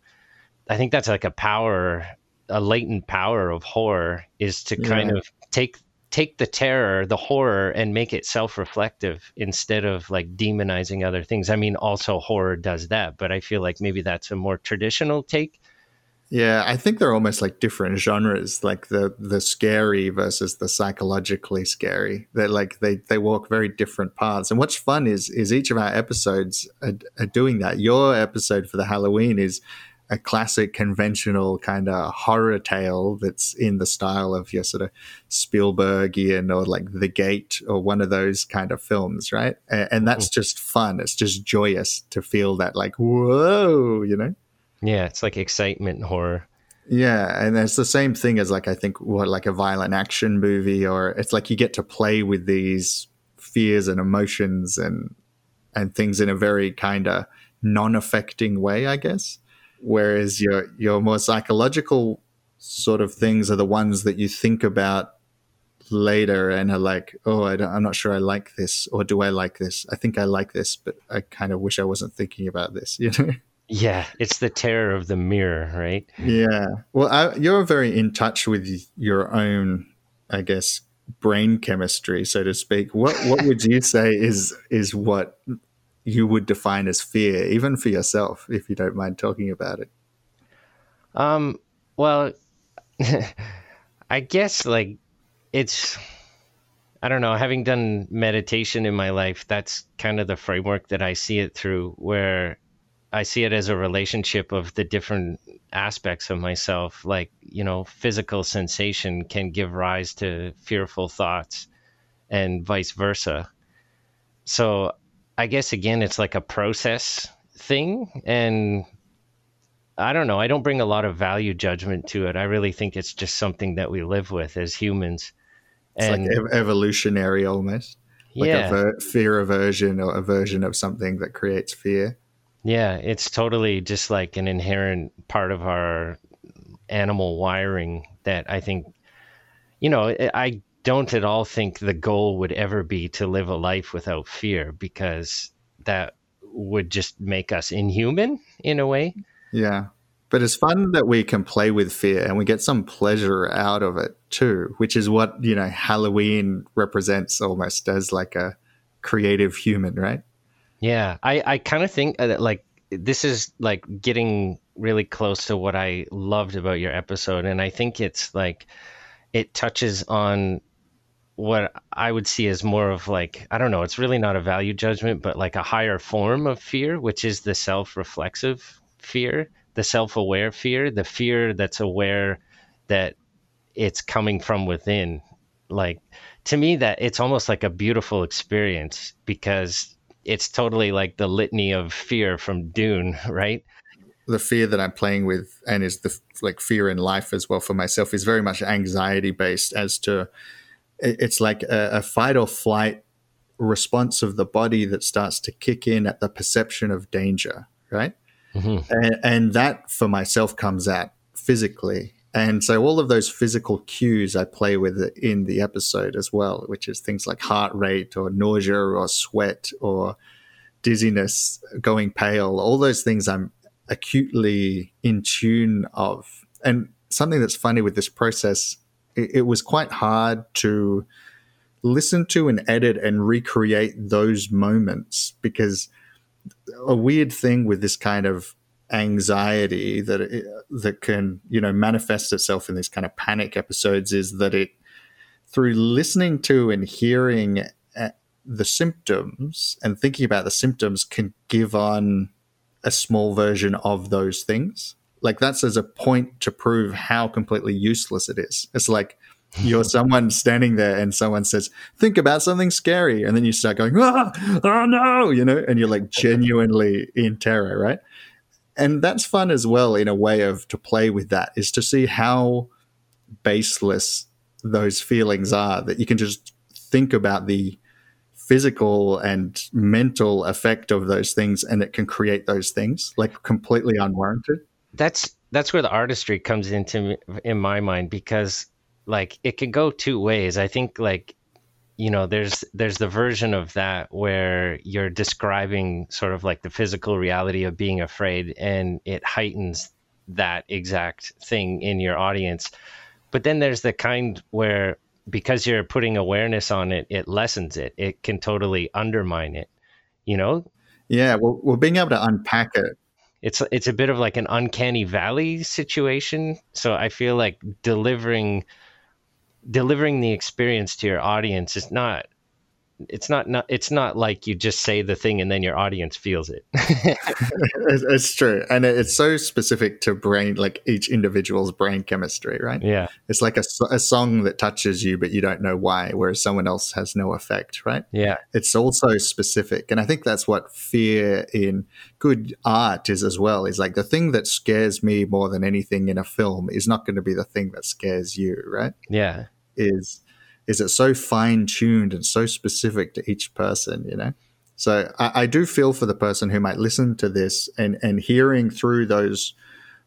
I think that's like a power, a latent power of horror is to yeah. kind of take take the terror, the horror, and make it self-reflective instead of like demonizing other things. I mean, also horror does that, but I feel like maybe that's a more traditional take. Yeah, I think they're almost like different genres, like the the scary versus the psychologically scary. They're like they they walk very different paths. And what's fun is is each of our episodes are, are doing that. Your episode for the Halloween is a classic conventional kind of horror tale that's in the style of your sort of Spielbergian or like The Gate or one of those kind of films, right? And, and that's just fun. It's just joyous to feel that like, whoa, you know? Yeah, it's like excitement horror. Yeah, and it's the same thing as like I think what like a violent action movie, or it's like you get to play with these fears and emotions and and things in a very kind of non-affecting way, I guess. Whereas your your more psychological sort of things are the ones that you think about later and are like, oh, I don't, I'm not sure I like this, or do I like this? I think I like this, but I kind of wish I wasn't thinking about this, you know? Yeah, it's the terror of the mirror, right? Yeah. Well, I, you're very in touch with your own, I guess, brain chemistry, so to speak. What what would you say is is what you would define as fear, even for yourself, if you don't mind talking about it? Um. Well, I guess like it's, I don't know, having done meditation in my life, that's kind of the framework that I see it through, where I see it as a relationship of the different aspects of myself. Like, you know, physical sensation can give rise to fearful thoughts and vice versa. So I guess, again, it's like a process thing. And I don't know, I don't bring a lot of value judgment to it. I really think it's just something that we live with as humans. It's and, like ev- evolutionary almost. Like yeah. a ver- fear aversion or aversion of something that creates fear. Yeah, it's totally just like an inherent part of our animal wiring that I think, you know, I don't at all think the goal would ever be to live a life without fear, because that would just make us inhuman in a way. Yeah, but it's fun that we can play with fear and we get some pleasure out of it too, which is what, you know, Halloween represents almost as like a creative human, right? Yeah, I, I kind of think that like this is like getting really close to what I loved about your episode. And I think it's like it touches on what I would see as more of like, I don't know, it's really not a value judgment, but like a higher form of fear, which is the self-reflexive fear, the self-aware fear, the fear that's aware that it's coming from within. Like, to me, that it's almost like a beautiful experience, because it's totally like the litany of fear from Dune, right? The fear that I'm playing with, and is the like fear in life as well for myself, is very much anxiety based, as to it's like a, a fight or flight response of the body that starts to kick in at the perception of danger, right? Mm-hmm. And, and that for myself comes out physically. And so all of those physical cues I play with in the episode as well, which is things like heart rate or nausea or sweat or dizziness, going pale, all those things I'm acutely in tune of. And something that's funny with this process, it, it was quite hard to listen to and edit and recreate those moments, because a weird thing with this kind of anxiety that it, that can, you know, manifest itself in these kind of panic episodes is that it, through listening to and hearing the symptoms and thinking about the symptoms, can give on a small version of those things. Like, that's as a point to prove how completely useless it is. It's like you're someone standing there and someone says, think about something scary, and then you start going, ah, oh no, you know, and you're like genuinely in terror, right? And that's fun as well, in a way, of to play with that, is to see how baseless those feelings are, that you can just think about the physical and mental effect of those things, and it can create those things like completely unwarranted. That's that's where the artistry comes into in my mind, because like it can go two ways. I think like, you know, there's there's the version of that where you're describing sort of like the physical reality of being afraid, and it heightens that exact thing in your audience. But then there's the kind where, because you're putting awareness on it, it lessens it. It can totally undermine it, you know? Yeah, well, well being able to unpack it. It's, it's a bit of like an uncanny valley situation. So I feel like delivering... delivering the experience to your audience is not, it's not, not, it's not like you just say the thing and then your audience feels it. It's true. And it's so specific to brain, like each individual's brain chemistry, right? Yeah. It's like a, a song that touches you, but you don't know why, whereas someone else has no effect, right? Yeah. It's also specific. And I think that's what fear in good art is as well, is like the thing that scares me more than anything in a film is not going to be the thing that scares you, right? Yeah. Is... is it so fine-tuned and so specific to each person, you know? So I, I do feel for the person who might listen to this and, and hearing through those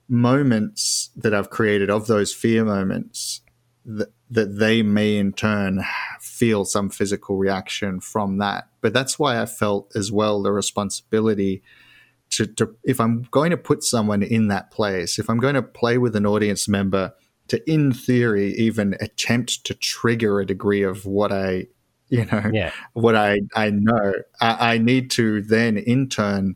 moments that I've created of those fear moments, th- that they may in turn feel some physical reaction from that. But that's why I felt as well the responsibility to, to if I'm going to put someone in that place, if I'm going to play with an audience member, to in theory even attempt to trigger a degree of what I, you know, yeah. what I, I know, I, I need to then in turn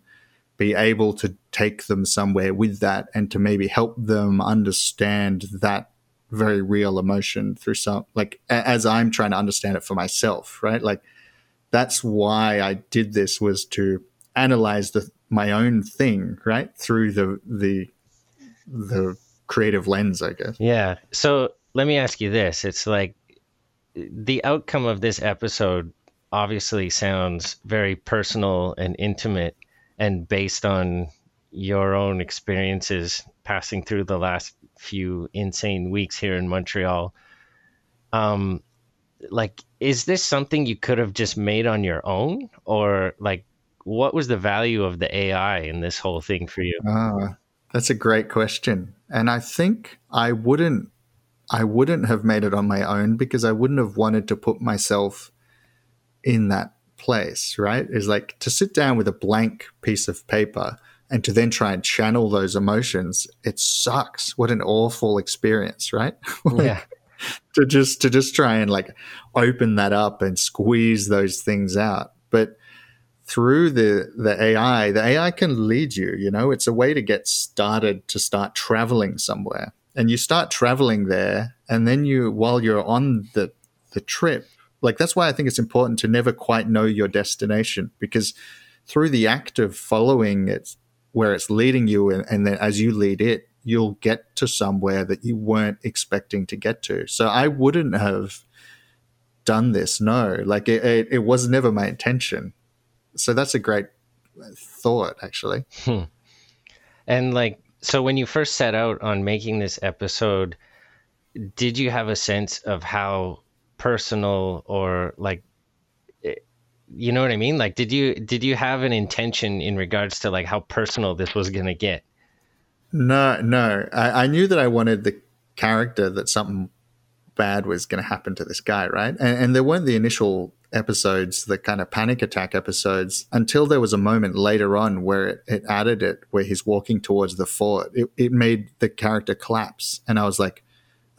be able to take them somewhere with that and to maybe help them understand that very real emotion through some, like, as I'm trying to understand it for myself, right? Like, that's why I did this, was to analyze the, my own thing, right, through the the the creative lens, I guess. Yeah. So let me ask you this. It's like the outcome of this episode obviously sounds very personal and intimate and based on your own experiences passing through the last few insane weeks here in Montreal. Um, like, is this something you could have just made on your own? Or like, what was the value of the A I in this whole thing for you? Ah, that's a great question. And I think I wouldn't, I wouldn't have made it on my own because I wouldn't have wanted to put myself in that place, right? Is like to sit down with a blank piece of paper and to then try and channel those emotions. It sucks. What an awful experience, right? Like, yeah. To just, to just try and like open that up and squeeze those things out. But through the, the A I, the A I can lead you, you know, it's a way to get started, to start traveling somewhere. And you start traveling there, and then you, while you're on the, the trip, like, that's why I think it's important to never quite know your destination, because through the act of following it, where it's leading you, and, and then as you lead it, you'll get to somewhere that you weren't expecting to get to. So I wouldn't have done this, no. Like, it, it, it was never my intention. So that's a great thought, actually. Hmm. And, like, so when you first set out on making this episode, did you have a sense of how personal or, like, you know what I mean? Like, did you did you have an intention in regards to, like, how personal this was going to get? No, no. I, I knew that I wanted the character, that something bad was going to happen to this guy, right? And, and there weren't the initial episodes, the kind of panic attack episodes, until there was a moment later on where it, it added it, where he's walking towards the fort. It, it made the character collapse. And I was like,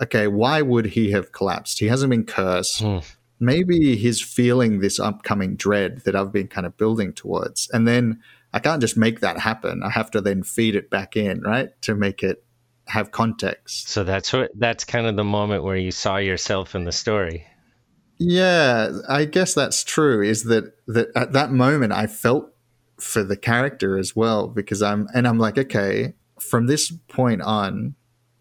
okay, why would he have collapsed? He hasn't been cursed. Mm. Maybe he's feeling this upcoming dread that I've been kind of building towards. And then I can't just make that happen. I have to then feed it back in, right, to make it have context. So that's what, that's kind of the moment where you saw yourself in the story. Yeah, I guess that's true, is that, that at that moment I felt for the character as well, because I'm, and I'm like, okay, from this point on,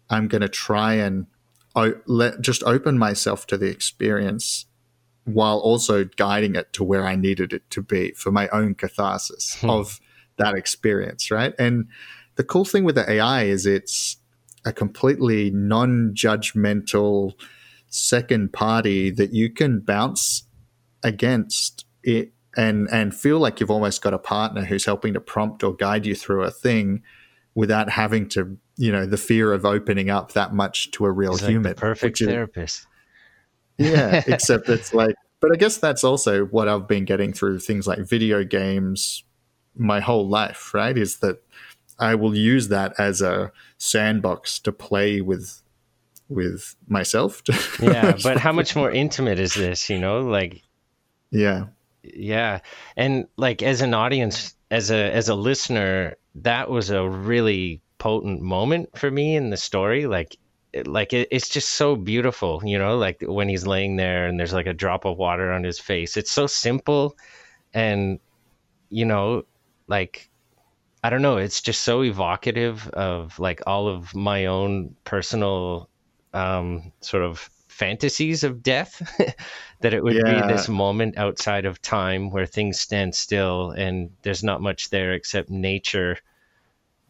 I'm going to try and o- let just open myself to the experience while also guiding it to where I needed it to be for my own catharsis hmm. of that experience, right? And the cool thing with the A I is it's a completely non-judgmental second party that you can bounce against it and and feel like you've almost got a partner who's helping to prompt or guide you through a thing without having to, you know, the fear of opening up that much to a real it's human. Like the perfect is, therapist. Yeah, except it's like, but I guess that's also what I've been getting through things like video games my whole life, right? Is that I will use that as a sandbox to play with with myself. Yeah, but how much more intimate is this, you know? Like, yeah. Yeah. And like, as an audience, as a as a listener, that was a really potent moment for me in the story. Like, like it, it's just so beautiful, you know, like when he's laying there and there's like a drop of water on his face. It's so simple, and, you know, like, I don't know, it's just so evocative of like all of my own personal um sort of fantasies of death that it would yeah. be this moment outside of time where things stand still and there's not much there except nature.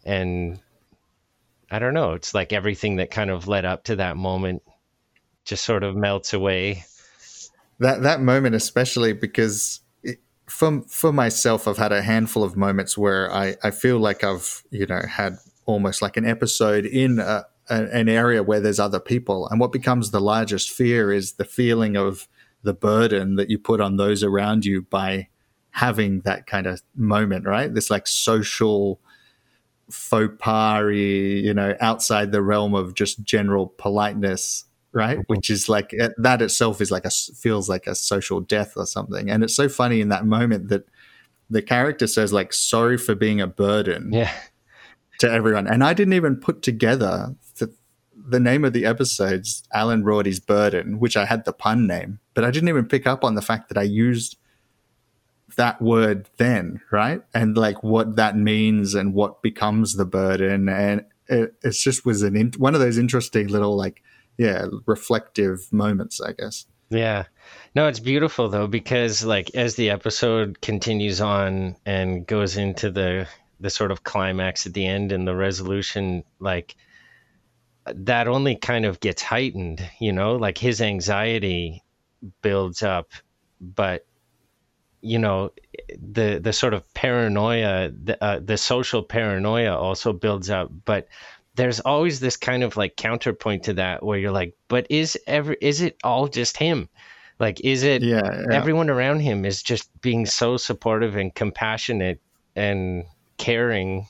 And I don't know, it's like everything that kind of led up to that moment just sort of melts away. That that moment especially, because it, for, for myself, I've had a handful of moments where I, I feel like I've, you know, had almost like an episode in a, a, an area where there's other people. And what becomes the largest fear is the feeling of the burden that you put on those around you by having that kind of moment, right? This like social faux pas-y, you know, outside the realm of just general politeness, right? Which is like, that itself is like a, feels like a social death or something. And it's so funny in that moment that the character says like, sorry for being a burden yeah. to everyone. And I didn't even put together the, the name of the episode's Alan Rorty's Burden, which I had the pun name, but I didn't even pick up on the fact that I used that word then, right? And like what that means and what becomes the burden. And it, it just was an in, one of those interesting little like, yeah, reflective moments, I guess. Yeah. No, it's beautiful though, because like as the episode continues on and goes into the the sort of climax at the end and the resolution, like that only kind of gets heightened, you know, like his anxiety builds up, but you know, the the sort of paranoia, the, uh, the social paranoia also builds up, but there's always this kind of like counterpoint to that where you're like, but is every, is it all just him? Like, is it yeah, yeah. everyone around him is just being so supportive and compassionate and caring?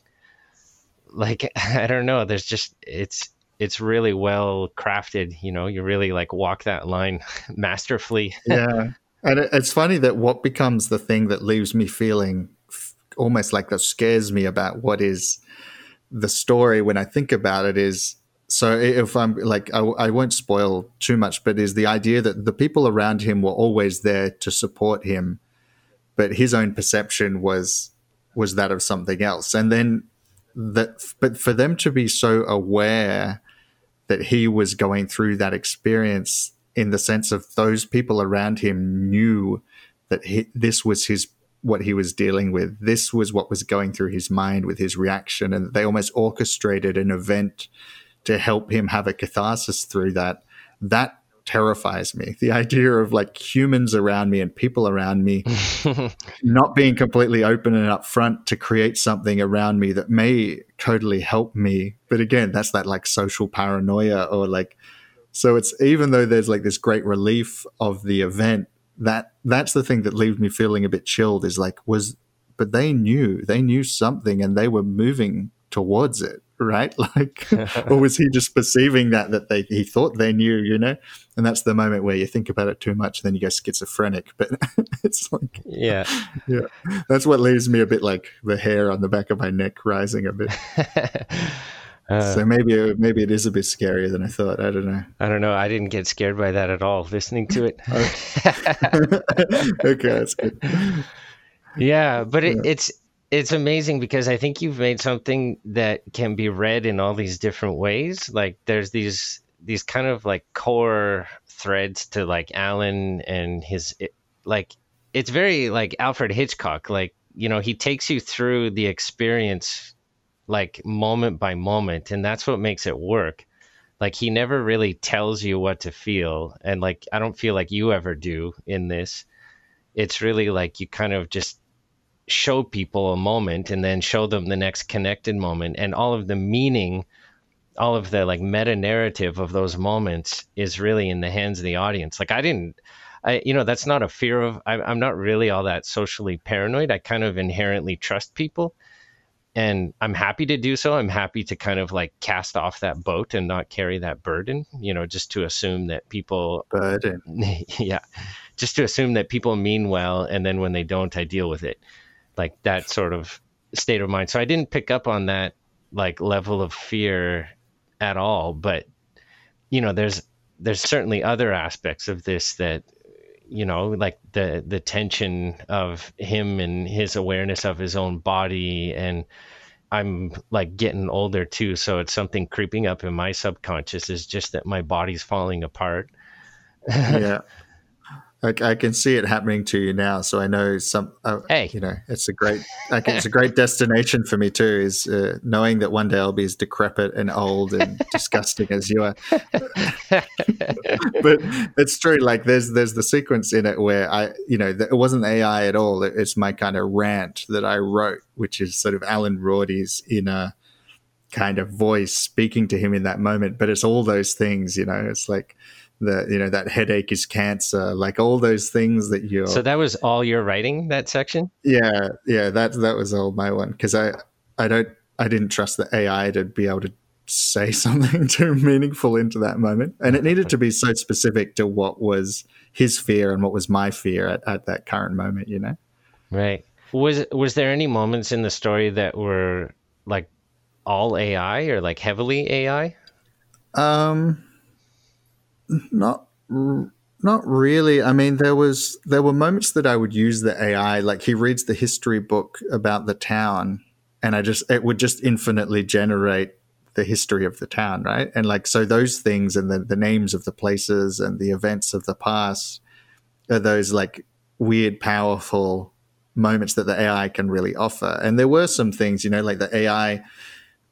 Like, I don't know. There's just, it's, it's really well crafted. You know, you really like walk that line masterfully. Yeah. And it's funny that what becomes the thing that leaves me feeling almost like that scares me about what is the story when I think about it is, so if I'm like, I, I won't spoil too much, but is the idea that the people around him were always there to support him, but his own perception was, was that of something else. And then that, but for them to be so aware that he was going through that experience in the sense of those people around him knew that he, this was his, what he was dealing with. This was what was going through his mind with his reaction. And they almost orchestrated an event to help him have a catharsis through that, that terrifies me. The idea of like humans around me and people around me not being completely open and upfront to create something around me that may totally help me. But again, that's that like social paranoia or like, so it's, even though there's like this great relief of the event, that that's the thing that leaves me feeling a bit chilled is like, was, but they knew, they knew something and they were moving towards it. Right? Like, or was he just perceiving that, that they, he thought they knew, you know? And that's the moment where you think about it too much, then you go schizophrenic, but it's like, yeah. Yeah. That's what leaves me a bit like the hair on the back of my neck rising a bit. Uh, so maybe maybe it is a bit scarier than I thought. I don't know. I don't know. I didn't get scared by that at all, listening to it. Okay, that's good. Yeah, but it, yeah. it's it's amazing because I think you've made something that can be read in all these different ways. Like there's these these kind of like core threads to like Alan and his it, like it's very like Alfred Hitchcock. Like, you know, he takes you through the experience like moment by moment, and that's what makes it work. Like he never really tells you what to feel, and like I don't feel like you ever do in this. It's really like you kind of just show people a moment and then show them the next connected moment, and all of the meaning, all of the like meta narrative of those moments is really in the hands of the audience. Like I didn't I, you know, that's not a fear of, I, I'm not really all that socially paranoid. I kind of inherently trust people. And I'm happy to do so. I'm happy to kind of like cast off that boat and not carry that burden, you know, just to assume that people, burden. yeah, just to assume that people mean well. And then when they don't, I deal with it, like that sort of state of mind. So I didn't pick up on that like level of fear at all, but you know, there's, there's certainly other aspects of this that, you know, like the, the tension of him and his awareness of his own body. And I'm like getting older too. So it's something creeping up in my subconscious is just that my body's falling apart. Yeah. I, I can see it happening to you now. So I know some, uh, hey. you know, it's a great, like, it's a great destination for me too, is uh, knowing that one day I'll be as decrepit and old and disgusting as you are. But it's true. Like there's, there's the sequence in it where I, you know, it wasn't A I at all. It's my kind of rant that I wrote, which is sort of Alan Rorty's inner kind of voice speaking to him in that moment. But it's all those things, you know, it's like the, you know, that headache is cancer, like all those things that you're. So that was all your writing, that section? Yeah. Yeah. That, that was all my one. Cause I, I don't, I didn't trust the A I to be able to say something too meaningful into that moment. And it needed to be so specific to what was his fear and what was my fear at, at that current moment, you know? Right. Was, was there any moments in the story that were like all A I or like heavily A I? Um, not, not really. I mean, there was, there were moments that I would use the A I, like he reads the history book about the town and I just, it would just infinitely generate the history of the town, right? And like, so those things and the, the names of the places and the events of the past are those like weird, powerful moments that the A I can really offer. And there were some things, you know, like the A I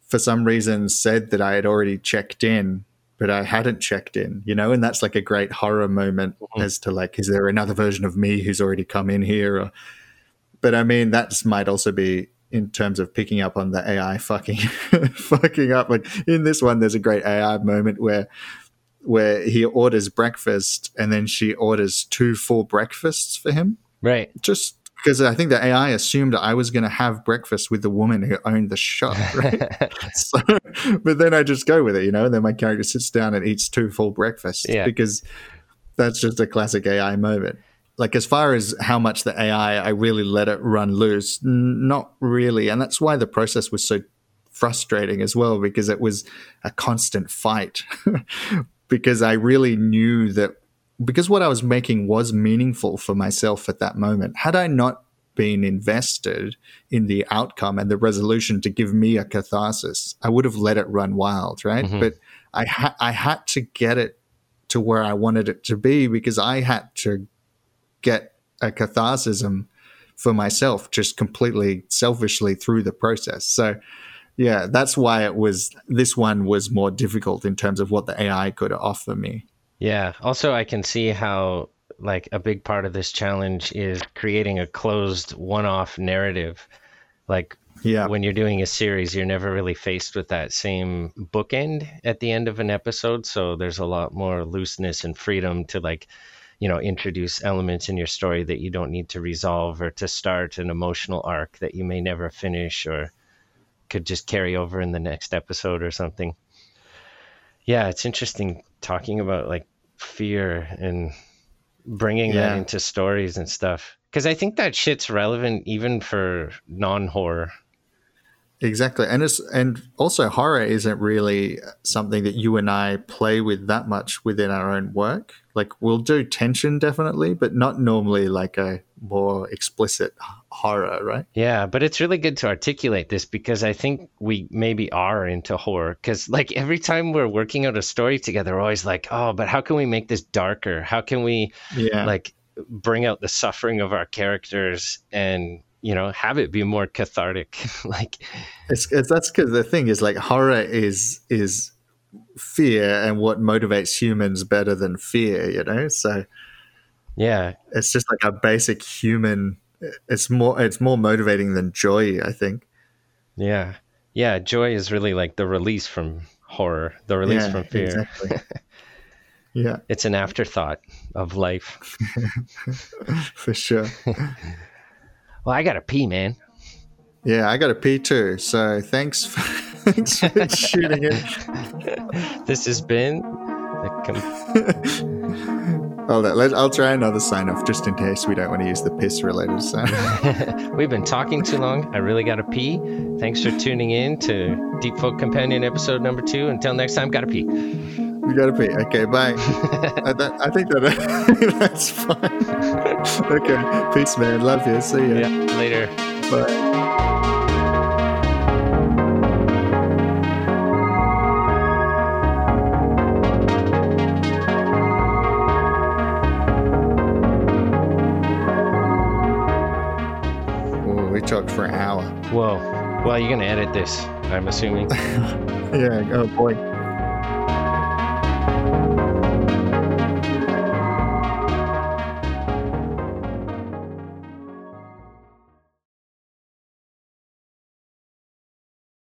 for some reason said that I had already checked in, but I hadn't checked in, you know, and that's like a great horror moment mm-hmm. as to like, is there another version of me who's already come in here? Or, but I mean, that might also be in terms of picking up on the A I fucking fucking up. Like in this one, there's a great A I moment where where he orders breakfast and then she orders two full breakfasts for him. Right. Just because I think the A I assumed I was going to have breakfast with the woman who owned the shop, right? So, but then I just go with it, you know, and then my character sits down and eats two full breakfasts yeah. because that's just a classic A I moment. Like as far as how much the A I, I really let it run loose, n- not really. And that's why the process was so frustrating as well, because it was a constant fight because I really knew that, because what I was making was meaningful for myself at that moment. Had I not been invested in the outcome and the resolution to give me a catharsis, I would have let it run wild, right? Mm-hmm. But I, ha- I had to get it to where I wanted it to be because I had to get a catharsism for myself just completely selfishly through the process. So yeah, that's why it was, this one was more difficult in terms of what the A I could offer me. Yeah. Also, I can see how like a big part of this challenge is creating a closed one-off narrative. Like yeah. when you're doing a series, you're never really faced with that same bookend at the end of an episode. So there's a lot more looseness and freedom to like, you know, introduce elements in your story that you don't need to resolve or to start an emotional arc that you may never finish or could just carry over in the next episode or something. Yeah, it's interesting talking about like fear and bringing yeah. that into stories and stuff. Because I think that shit's relevant even for non-horror. Exactly. And it's, and also horror isn't really something that you and I play with that much within our own work. Like we'll do tension definitely, but not normally like a more explicit horror, right? Yeah, but it's really good to articulate this because I think we maybe are into horror because like every time we're working out a story together, we're always like, oh, but how can we make this darker? How can we yeah. like bring out the suffering of our characters and you know, have it be more cathartic. Like it's, it's that's because the thing is like horror is, is fear and what motivates humans better than fear, you know? So yeah, it's just like a basic human, it's more, it's more motivating than joy, I think. Yeah. Yeah. Joy is really like the release from horror, the release yeah, from fear. Exactly. Yeah. It's an afterthought of life. For sure. Well, I got to pee, man. Yeah, I got to pee too. So thanks for, thanks for shooting it. This has been... Com- Hold on, let, I'll try another sign-off just in case we don't want to use the piss-related sign. We've been talking too long. I really got to pee. Thanks for tuning in to Deep Folk Companion episode number two. Until next time, got to pee. You got to pee. Okay, bye. I, that, I think that uh, that's fine. Okay. Peace, man. Love you. See you. Yeah. Later. Bye. Ooh, we talked for an hour. Whoa. Well, you're going to edit this, I'm assuming. Yeah. Oh, boy.